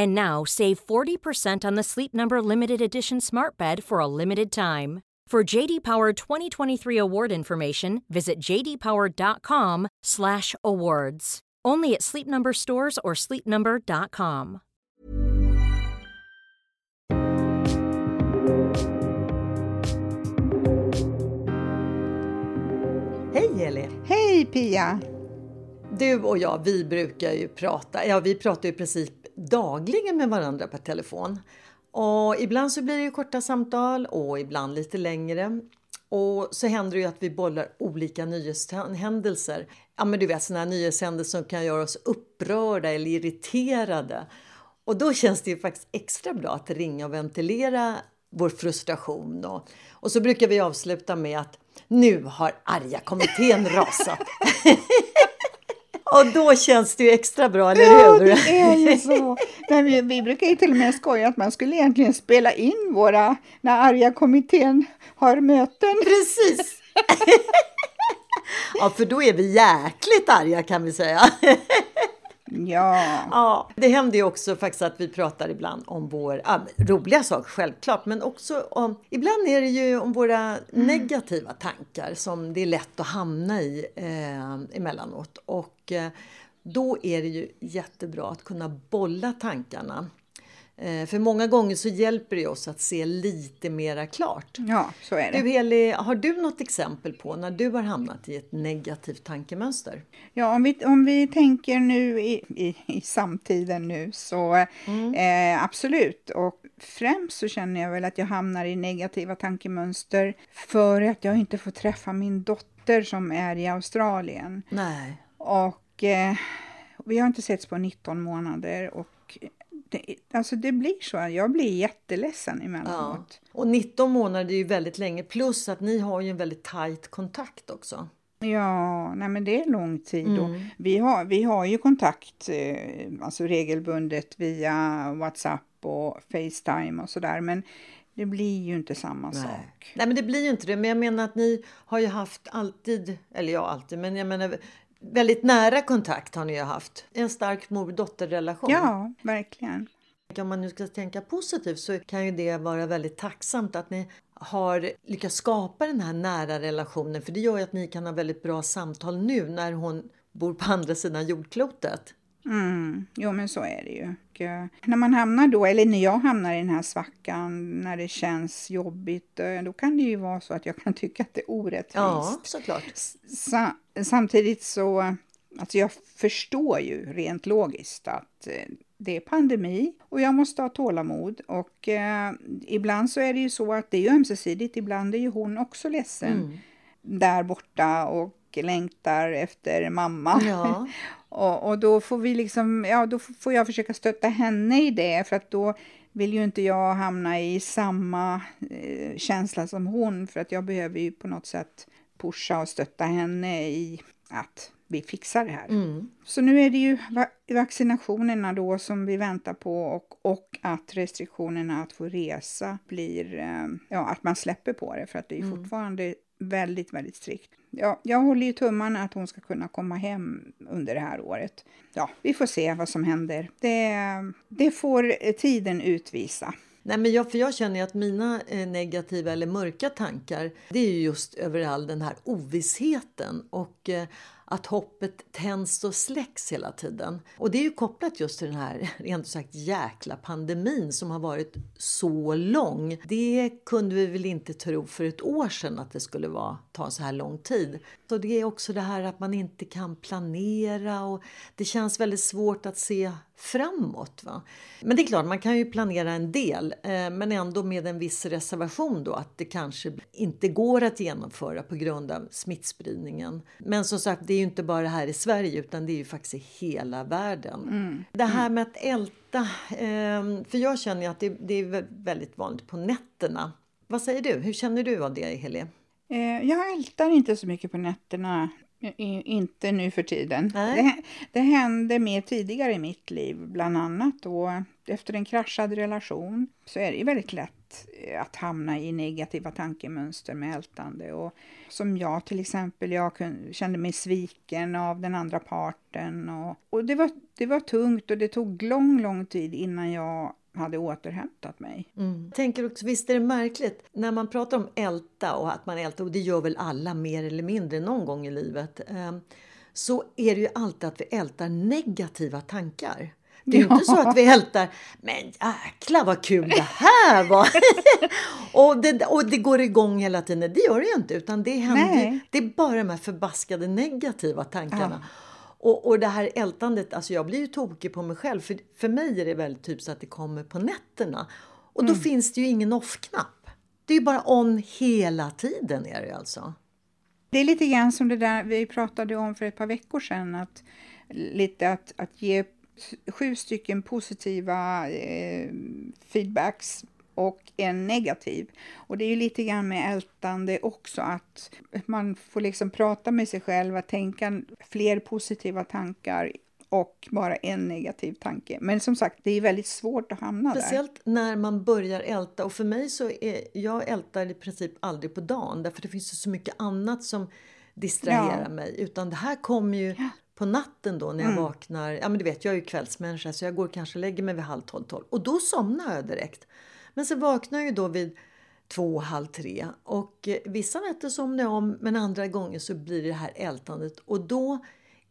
And now, save 40% on the Sleep Number Limited Edition Smart Bed for a limited time. For J.D. Power 2023 award information, visit jdpower.com/awards. Only at Sleep Number stores or sleepnumber.com. Hej Elin! Hej Pia! Du och jag, vi brukar ju prata, vi pratar i princip dagligen med varandra på telefon. Och ibland så blir det ju korta samtal och ibland lite längre. Och så händer det ju att vi bollar olika nyhetshändelser. Ja men du vet, sådana här nyhetshändelser som kan göra oss upprörda eller irriterade. Och då känns det ju faktiskt extra bra att ringa och ventilera vår frustration. Och så brukar vi avsluta med att nu har arga kommittén rasat. Och då känns det ju extra bra, eller hur? Ja, det är ju så. Men vi brukar ju till och med skoja att man skulle egentligen spela in våra, när arga kommittén har möten. Precis. Ja, för då är vi jäkligt arga kan vi säga. Ja. Det händer ju också faktiskt att vi pratar ibland om vår roliga sak självklart, men också om, ibland är det ju om våra negativa tankar som det är lätt att hamna i emellanåt, och då är det ju jättebra att kunna bolla tankarna. För många gånger så hjälper det oss att se lite mera klart. Ja, så är det. Du Heli, har du något exempel på när du har hamnat i ett negativt tankemönster? Ja, om vi tänker nu i samtiden nu så absolut. Och främst så känner jag väl att jag hamnar i negativa tankemönster för att jag inte får träffa min dotter som är i Australien. Nej. Och vi har inte setts på 19 månader och... Alltså det blir så, jag blir jätteledsen emellanåt. Ja. Och 19 månader är ju väldigt länge, plus att ni har ju en väldigt tajt kontakt också. Ja, nej men det är lång tid. Mm. Och vi har ju kontakt alltså regelbundet via WhatsApp och FaceTime och sådär, men det blir ju inte samma sak. Nej men det blir ju inte det, men jag menar att ni har ju haft alltid, eller jag alltid, men jag menar... Väldigt nära kontakt har ni ju haft. En stark mor-dotterrelation. Ja, verkligen. Om man nu ska tänka positivt så kan ju det vara väldigt tacksamt att ni har lyckats skapa den här nära relationen. För det gör ju att ni kan ha väldigt bra samtal nu när hon bor på andra sidan jordklotet. Mm, jo men så är det ju. När man hamnar då, eller när jag hamnar i den här svackan, när det känns jobbigt, då kan det ju vara så att jag kan tycka att det är orättvist. Ja, såklart. Samtidigt så, alltså jag förstår ju rent logiskt att det är pandemi och jag måste ha tålamod, och ibland så är det ju så att det är ju ömsesidigt, ibland är ju hon också ledsen där borta och längtar efter mamma. Ja. Och då får vi liksom, ja då får jag försöka stötta henne i det, för att då vill ju inte jag hamna i samma känsla som hon, för att jag behöver ju på något sätt pusha och stötta henne i att vi fixar det här. Mm. Så nu är det ju vaccinationerna då som vi väntar på, och att restriktionerna att få resa blir, ja att man släpper på det, för att det är fortfarande väldigt, väldigt strikt. Ja, jag håller ju tummarna att hon ska kunna komma hem under det här året. Ja, vi får se vad som händer. Det får tiden utvisa. Nej, men jag känner att mina negativa eller mörka tankar, det är ju just överallt den här ovissheten och att hoppet tänds och släcks hela tiden. Och det är ju kopplat just till den här rent sagt jäkla pandemin som har varit så lång. Det kunde vi väl inte tro för ett år sedan att det skulle ta så här lång tid. Så det är också det här att man inte kan planera och det känns väldigt svårt att se framåt, va? Men det är klart, man kan ju planera en del men ändå med en viss reservation då att det kanske inte går att genomföra på grund av smittspridningen. Men som sagt, det är ju inte bara här i Sverige utan det är ju faktiskt i hela världen. Det här med att älta, för jag känner ju att det är väldigt vanligt på nätterna. Vad säger du? Hur känner du av det, Helene? Jag ältar inte så mycket på nätterna. Inte nu för tiden. Det hände mer tidigare i mitt liv. Bland annat då efter en kraschad relation så är det väldigt lätt att hamna i negativa tankemönster med ältande. Och som jag till exempel, kände mig sviken av den andra parten. Och det var tungt och det tog lång tid innan jag hade återhämtat mig. Jag tänker också, visst är det märkligt när man pratar om älta och att man ältar, och det gör väl alla mer eller mindre någon gång i livet, så är det ju alltid att vi ältar negativa tankar. Det är ju inte så att vi ältar, men jäklar vad kul det här var. och det går igång hela tiden. Det gör det ju inte, utan det händer, det är bara de här förbaskade negativa tankarna. Och det här ältandet, alltså jag blir ju tokig på mig själv. För mig är det väldigt typ så att det kommer på nätterna. Och då finns det ju ingen off-knapp. Det är ju bara on hela tiden är det alltså. Det är lite grann som det där vi pratade om för ett par veckor sedan. Att ge 7 stycken positiva feedbacks och en negativ. Och det är ju lite grann med ältande också, att man får liksom prata med sig själv, att tänka fler positiva tankar och bara en negativ tanke. Men som sagt, det är väldigt svårt att hamna speciellt där. Speciellt när man börjar älta. Och för mig så jag ältar i princip aldrig på dagen, därför det finns så mycket annat som distraherar mig. Utan det här kommer ju på natten då när jag vaknar. Ja, men du vet, jag är ju kvällsmänniska så jag går kanske lägger mig vid 00:30. Och då somnar jag direkt. Men så vaknar jag ju då vid 02:30 och vissa nätter somnar jag om, men andra gånger så blir det här ältandet. Och då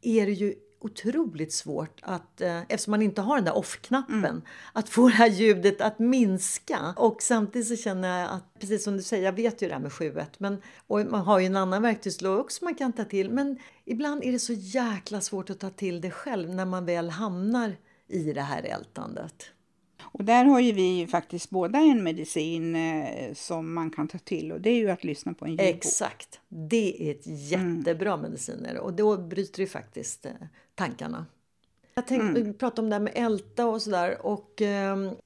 är det ju otroligt svårt att, eftersom man inte har den där off-knappen, att få det här ljudet att minska. Och samtidigt så känner jag att, precis som du säger, jag vet ju det här med 7:1, men och man har ju en annan verktygslåda också man kan ta till. Men ibland är det så jäkla svårt att ta till det själv när man väl hamnar i det här ältandet. Och där har ju vi faktiskt båda en medicin som man kan ta till, och det är ju att lyssna på en ljudbok. Exakt, det är ett jättebra mediciner, och då bryter det faktiskt tankarna. Jag tänkte prata om det här med älta och sådär, och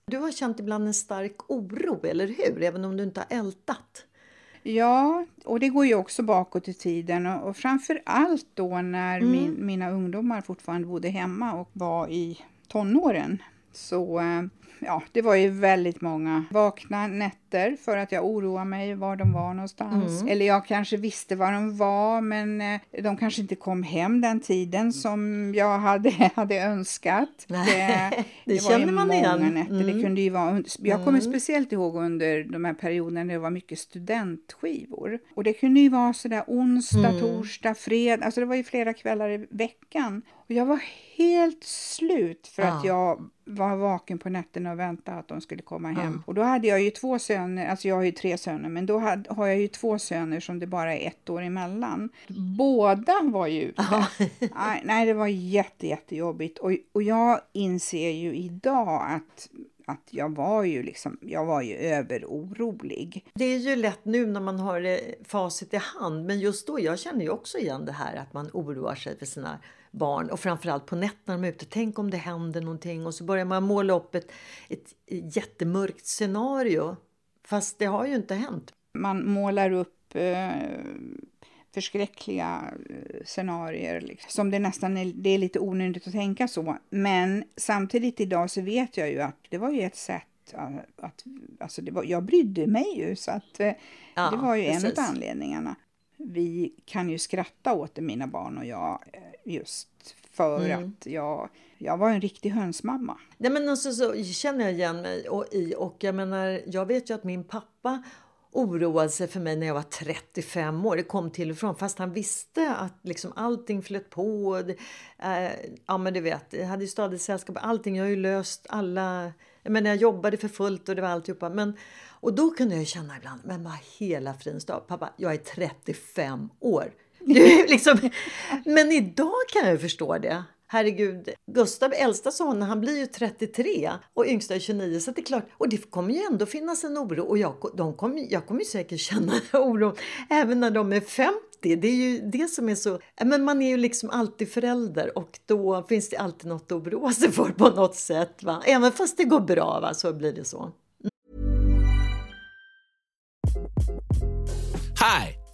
du har känt ibland en stark oro, eller hur? Även om du inte har ältat. Ja, och det går ju också bakåt i tiden, och framför allt då när mina ungdomar fortfarande bodde hemma och var i tonåren. Så ja, det var ju väldigt många vakna nätter för att jag oroade mig var de var någonstans. Eller jag kanske visste var de var, men de kanske inte kom hem den tiden som jag hade önskat. Det var ju man många igen. Nätter. Det kunde ju vara, jag kommer speciellt ihåg under de här perioderna när det var mycket studentskivor. Och det kunde ju vara sådär onsdag, torsdag, fredag. Alltså det var ju flera kvällar i veckan. Och jag var helt slut för att jag var vaken på nätterna och väntade att de skulle komma hem. Och då hade jag ju 2 söner, alltså jag har ju 3 söner, men då har jag ju 2 söner som det bara är 1 år emellan. Båda var ju ute. Nej, det var jättejobbigt. Och jag inser ju idag att jag var ju överorolig. Det är ju lätt nu när man har facit i hand, men just då, jag känner ju också igen det här att man oroar sig för sina barn, och framförallt på nätterna de är ute, tänk om det händer någonting, och så börjar man måla upp ett jättemörkt scenario, fast det har ju inte hänt. Man målar upp förskräckliga scenarier liksom. Som det nästan det är lite onödigt att tänka så, men samtidigt idag så vet jag ju att det var ju ett sätt att alltså jag brydde mig ju, så att det var ju en av anledningarna. Vi kan ju skratta åt det, mina barn och jag, just för att jag var en riktig hönsmamma. Nej, men alltså, så känner jag igen mig och jag menar, jag vet ju att min pappa oroade sig för mig när jag var 35 år. Det kom till och från, fast han visste att liksom allting flöt på. Ja men du vet, jag hade ju stadigt sällskap, allting. Jag har ju löst alla, jag menar jag jobbade för fullt och det var alltihopa. Men, och då kunde jag känna ibland, men vad hela fridens dag, pappa, jag är 35 år. Du, liksom, men idag kan jag förstå det. Herregud, Gustav, äldsta son, han blir ju 33 och yngsta är 29, så det är klart. Och det kommer ju ändå finnas en oro, och jag kommer ju säkert känna oro även när de är 50. Det är ju det som är så, men man är ju liksom alltid förälder, och då finns det alltid något att oroa sig för på något sätt, va? Även fast det går bra, va? Så blir det så. Hi.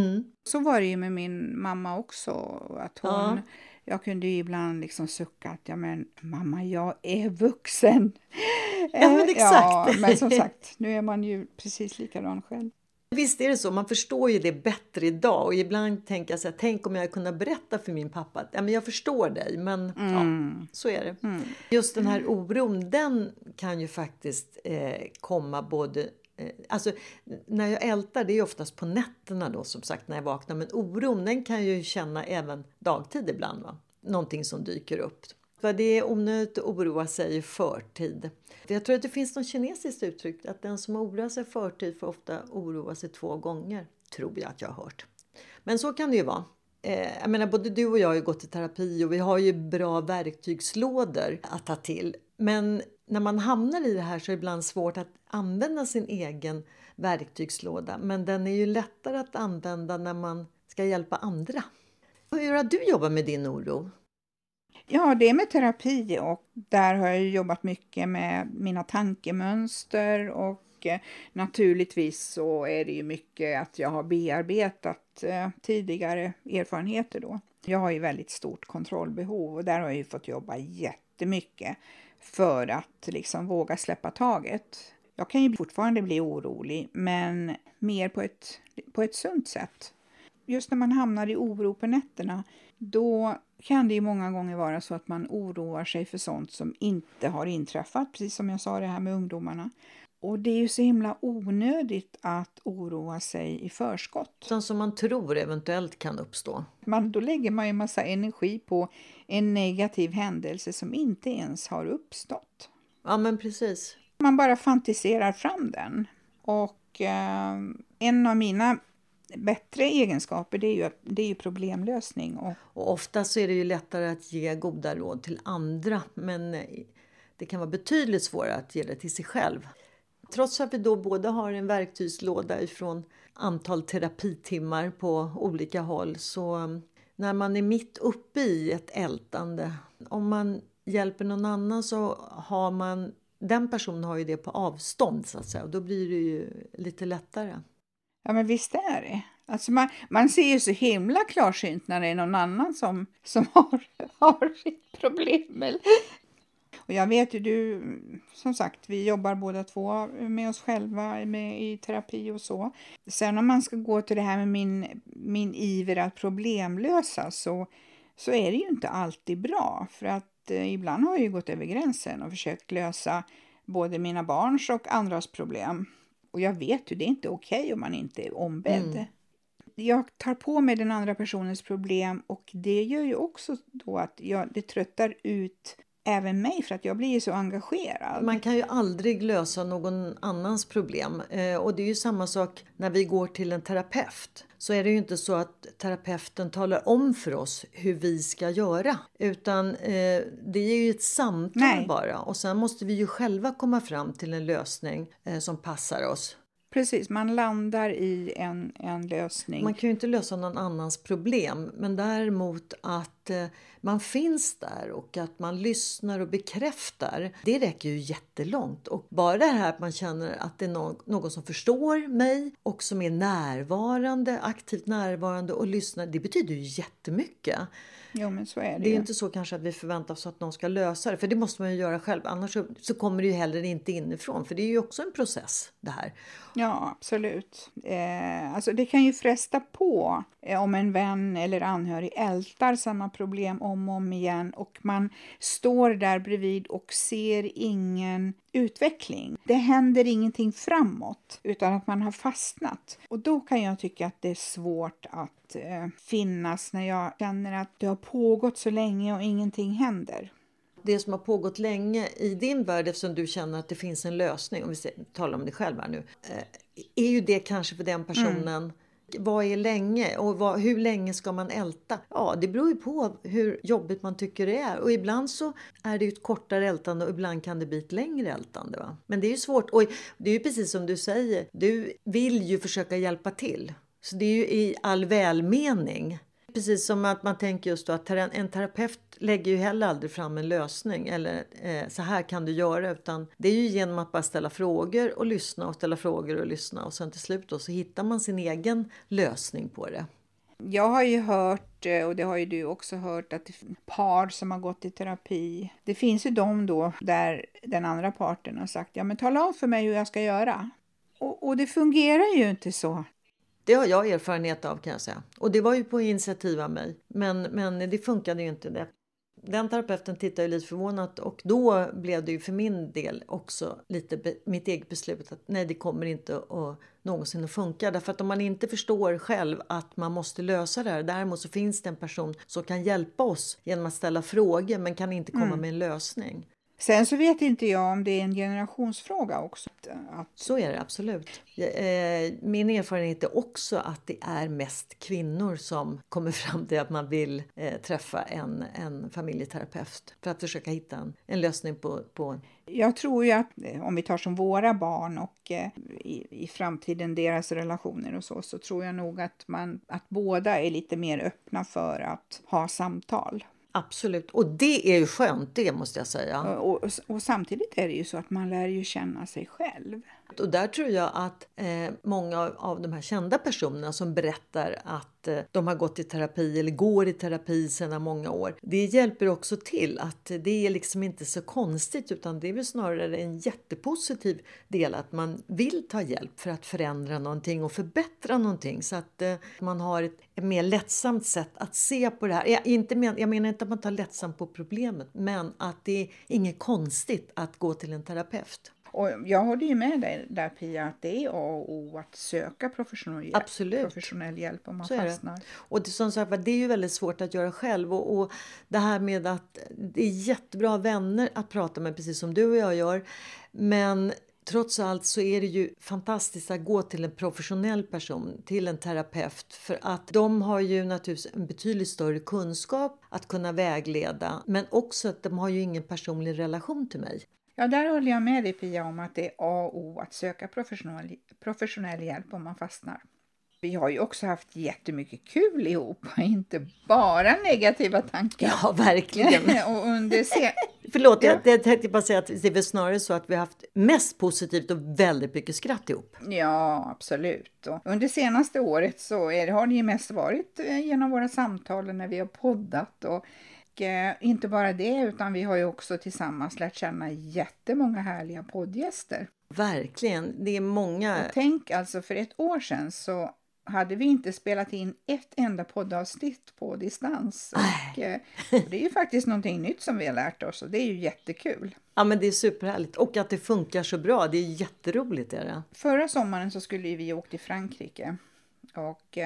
Mm. Så var det ju med min mamma också, att hon, ja. Jag kunde ju ibland liksom sucka att, ja men mamma, jag är vuxen. Ja men exakt. Ja, men som sagt, nu är man ju precis likadan själv. Visst är det så, man förstår ju det bättre idag, och ibland tänker jag så här, tänk om jag kunde berätta för min pappa att, ja men jag förstår dig, men ja, så är det. Mm. Just den här oron, den kan ju faktiskt komma både. Alltså när jag ältar, det är ju oftast på nätterna då, som sagt, när jag vaknar. Men oron, den kan jag ju känna även dagtid ibland, va? Någonting som dyker upp. För det är onödigt att oroa sig i förtid. Jag tror att det finns något kinesiskt uttryck, att den som oroar sig i förtid får ofta oroa sig 2 gånger. Tror jag att jag har hört. Men så kan det ju vara. Jag menar, både du och jag har ju gått i terapi, och vi har ju bra verktygslådor att ta till. Men när man hamnar i det här så är det ibland svårt att använda sin egen verktygslåda. Men den är ju lättare att använda när man ska hjälpa andra. Hur har du jobbat med din oro? Ja, det är med terapi, och där har jag jobbat mycket med mina tankemönster, och naturligtvis så är det ju mycket att jag har bearbetat tidigare erfarenheter då. Jag har ju väldigt stort kontrollbehov, och där har jag ju fått jobba jättemycket för att liksom våga släppa taget. Jag kan ju fortfarande bli orolig, men mer på ett sunt sätt. Just när man hamnar i oro på nätterna, då kan det ju många gånger vara så att man oroar sig för sånt som inte har inträffat. Precis som jag sa det här med ungdomarna. Och det är ju så himla onödigt att oroa sig i förskott. Sånt som man tror eventuellt kan uppstå. Då lägger man ju en massa energi på en negativ händelse som inte ens har uppstått. Ja men precis. Man bara fantiserar fram den. Och en av mina bättre egenskaper, det är ju problemlösning. Och ofta så är det ju lättare att ge goda råd till andra. Men det kan vara betydligt svårare att ge det till sig själv. Trots att vi då både har en verktygslåda ifrån antal terapitimmar på olika håll, så när man är mitt uppe i ett ältande, om man hjälper någon annan så har man, den personen har ju det på avstånd så att säga, och då blir det ju lite lättare. Ja men visst är det. Alltså man ser ju så himla klarsynt när det är någon annan som har sitt problem. Och jag vet ju du, som sagt, vi jobbar båda två med oss själva i terapi och så. Sen om man ska gå till det här med min iver att problemlösa så är det ju inte alltid bra. För att ibland har jag ju gått över gränsen och försökt lösa både mina barns och andras problem. Och jag vet ju, det är inte okej om man inte är ombedd. Mm. Jag tar på mig den andra personens problem och det gör ju också då att det tröttar ut även mig för att jag blir ju så engagerad. Man kan ju aldrig lösa någon annans problem. Och det är ju samma sak när vi går till en terapeut. Så är det ju inte så att terapeuten talar om för oss hur vi ska göra. Utan det är ju ett samtal bara. Och sen måste vi ju själva komma fram till en lösning som passar oss. Precis, man landar i en lösning. Man kan ju inte lösa någon annans problem. Men däremot att man finns där och att man lyssnar och bekräftar. Det räcker ju jättelångt. Och bara det här att man känner att det är någon som förstår mig. Och som är närvarande, aktivt närvarande och lyssnar. Det betyder ju jättemycket. Jo, men så är det ju. Det är inte så kanske att vi förväntar oss att någon ska lösa det. För det måste man ju göra själv. Annars så kommer det ju heller inte inifrån. För det är ju också en process det här. Ja, absolut. Alltså det kan ju fresta på om en vän eller anhörig ältar samma problem om och om igen. Och man står där bredvid och ser ingen utveckling. Det händer ingenting framåt utan att man har fastnat. Och då kan jag tycka att det är svårt att finnas när jag känner att det har pågått så länge och ingenting händer. Det som har pågått länge i din värld, eftersom du känner att det finns en lösning, om vi talar om dig själv här nu, är ju det kanske för den personen. Vad är länge och hur länge ska man älta? Ja, det beror ju på hur jobbigt man tycker det är. Och ibland så är det ju ett kortare ältande och ibland kan det bli ett längre ältande. Va? Men det är ju svårt. Och det är ju precis som du säger, du vill ju försöka hjälpa till. Så det är ju i all välmening. Precis som att man tänker just då att en terapeut lägger ju heller aldrig fram en lösning eller så här kan du göra, utan det är ju genom att bara ställa frågor och lyssna och ställa frågor och lyssna och sen till slut då så hittar man sin egen lösning på det. Jag har ju hört, och det har ju du också hört, att par som har gått i terapi, det finns ju de då där den andra parten har sagt ja men tala om för mig hur jag ska göra och det fungerar ju inte så. Det har jag erfarenhet av kan jag säga. Och det var ju på initiativ av mig. Men det funkade ju inte det. Den terapeuten tittade ju lite förvånat. Och då blev det ju för min del också lite mitt eget beslut. Att nej, det kommer inte att någonsin att funka. Därför att om man inte förstår själv att man måste lösa det här. Däremot så finns det en person som kan hjälpa oss genom att ställa frågor. Men kan inte komma med en lösning. Sen så vet inte jag om det är en generationsfråga också. Så är det absolut. Min erfarenhet är också att det är mest kvinnor som kommer fram till att man vill träffa en familjeterapeut. För att försöka hitta en lösning på. Jag tror ju att om vi tar som våra barn och i framtiden deras relationer och så tror jag nog att båda är lite mer öppna för att ha samtal. Absolut, och det är ju skönt, det måste jag säga. Och samtidigt är det ju så att man lär ju känna sig själv. Och där tror jag att många av de här kända personerna som berättar att de har gått i terapi eller går i terapi sedan många år. Det hjälper också till att det är liksom inte så konstigt, utan det är väl snarare en jättepositiv del att man vill ta hjälp för att förändra någonting och förbättra någonting. Så att man har ett mer lättsamt sätt att se på det här. Jag menar inte att man tar lättsamt på problemet, men att det är inget konstigt att gå till en terapeut. Och jag håller ju med dig där Pia att det är A och O att söka professionell hjälp om man fastnar. Och det, som sagt, det är ju väldigt svårt att göra själv och det här med att det är jättebra vänner att prata med precis som du och jag gör, men trots allt så är det ju fantastiskt att gå till en professionell person, till en terapeut. För att de har ju naturligtvis en betydligt större kunskap att kunna vägleda. Men också att de har ju ingen personlig relation till mig. Ja, där håller jag med dig Pia om att det är A och O att söka professionell hjälp om man fastnar. Vi har ju också haft jättemycket kul ihop, inte bara negativa tankar. Ja, verkligen. Och Förlåt, jag tänkte bara säga att det är väl snarare så att vi har haft mest positivt och väldigt mycket skratt ihop. Ja, absolut. Och under senaste året så har det ju mest varit genom våra samtal när vi har poddat och inte bara det, utan vi har ju också tillsammans lärt känna jättemånga härliga poddgäster. Verkligen, det är många. Och tänk alltså, för ett år sedan så hade vi inte spelat in ett enda poddavsnitt på distans. Och det är ju faktiskt någonting nytt som vi har lärt oss, och det är ju jättekul. Ja, men det är superhärligt, och att det funkar så bra, det är jätteroligt är det. Förra sommaren så skulle vi åka till Frankrike, och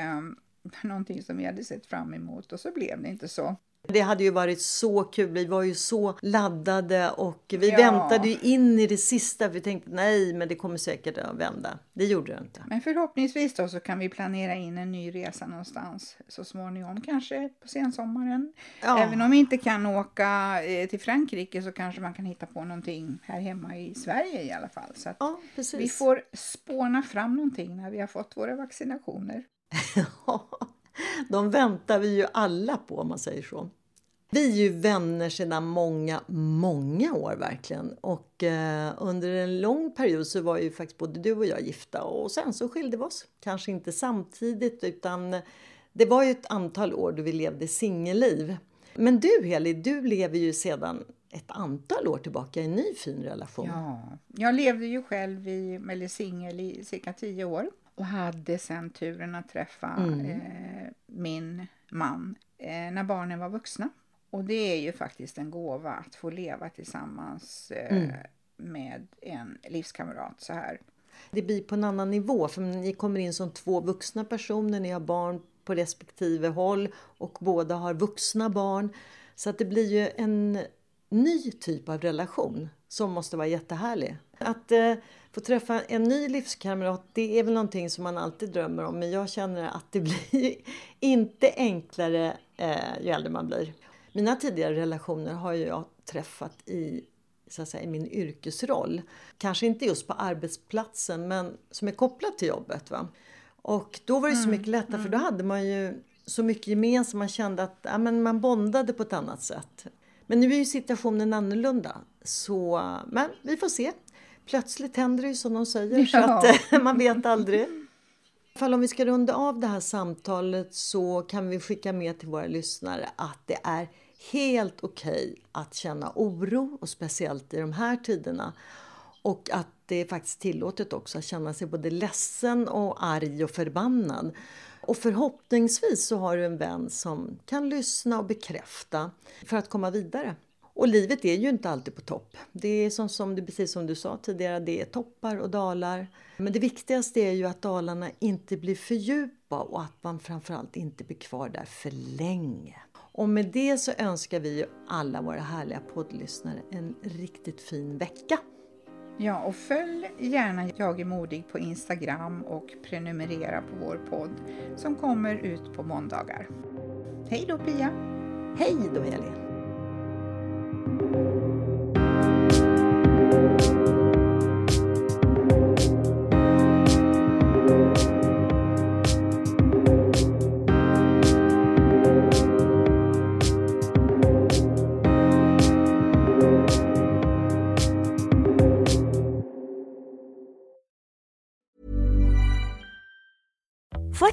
någonting som vi hade sett fram emot, och så blev det inte så. Det hade ju varit så kul, vi var ju så laddade och vi väntade ju in i det sista. Vi tänkte nej, men det kommer säkert att vända. Det gjorde det inte. Men förhoppningsvis då så kan vi planera in en ny resa någonstans så småningom, kanske på sensommaren. Ja. Även om vi inte kan åka till Frankrike så kanske man kan hitta på någonting här hemma i Sverige i alla fall. Så att vi får spåna fram någonting när vi har fått våra vaccinationer. Ja. De väntar vi ju alla på, om man säger så. Vi är ju vänner sedan många år verkligen. Och under en lång period så var ju faktiskt både du och jag gifta. Och sen så skilde vi oss. Kanske inte samtidigt, utan det var ju ett antal år då vi levde singelliv. Men du Heli, du lever ju sedan ett antal år tillbaka i en ny fin relation. Ja, jag levde ju själv eller singel i cirka 10 år. Och hade sen turen att träffa min man när barnen var vuxna. Och det är ju faktiskt en gåva att få leva tillsammans med en livskamrat så här. Det blir på en annan nivå, för ni kommer in som 2 vuxna personer. Ni har barn på respektive håll och båda har vuxna barn. Så att det blir ju en ny typ av relation som måste vara jättehärlig. Att få träffa en ny livskamrat, det är väl någonting som man alltid drömmer om. Men jag känner att det blir inte enklare ju äldre man blir. Mina tidigare relationer har jag träffat i, så att säga, i min yrkesroll. Kanske inte just på arbetsplatsen, men som är kopplat till jobbet. Va? Och då var det så mycket lättare, för då hade man ju så mycket gemensamt. Man kände att ja, men man bondade på ett annat sätt. Men nu är ju situationen annorlunda. Så, men vi får se. Plötsligt händer det ju, som de säger, så att man vet aldrig. Om vi ska runda av det här samtalet så kan vi skicka med till våra lyssnare att det är helt okej att känna oro, och speciellt i de här tiderna. Och att det är faktiskt tillåtet också att känna sig både ledsen och arg och förbannad. Och förhoppningsvis så har du en vän som kan lyssna och bekräfta för att komma vidare. Och livet är ju inte alltid på topp. Det är precis som du sa tidigare, det är toppar och dalar. Men det viktigaste är ju att dalarna inte blir för djupa och att man framförallt inte blir kvar där för länge. Och med det så önskar vi ju alla våra härliga poddlyssnare en riktigt fin vecka. Ja, och följ gärna Jag är modig på Instagram och prenumerera på vår podd som kommer ut på måndagar. Hej då Pia! Hej då Elin!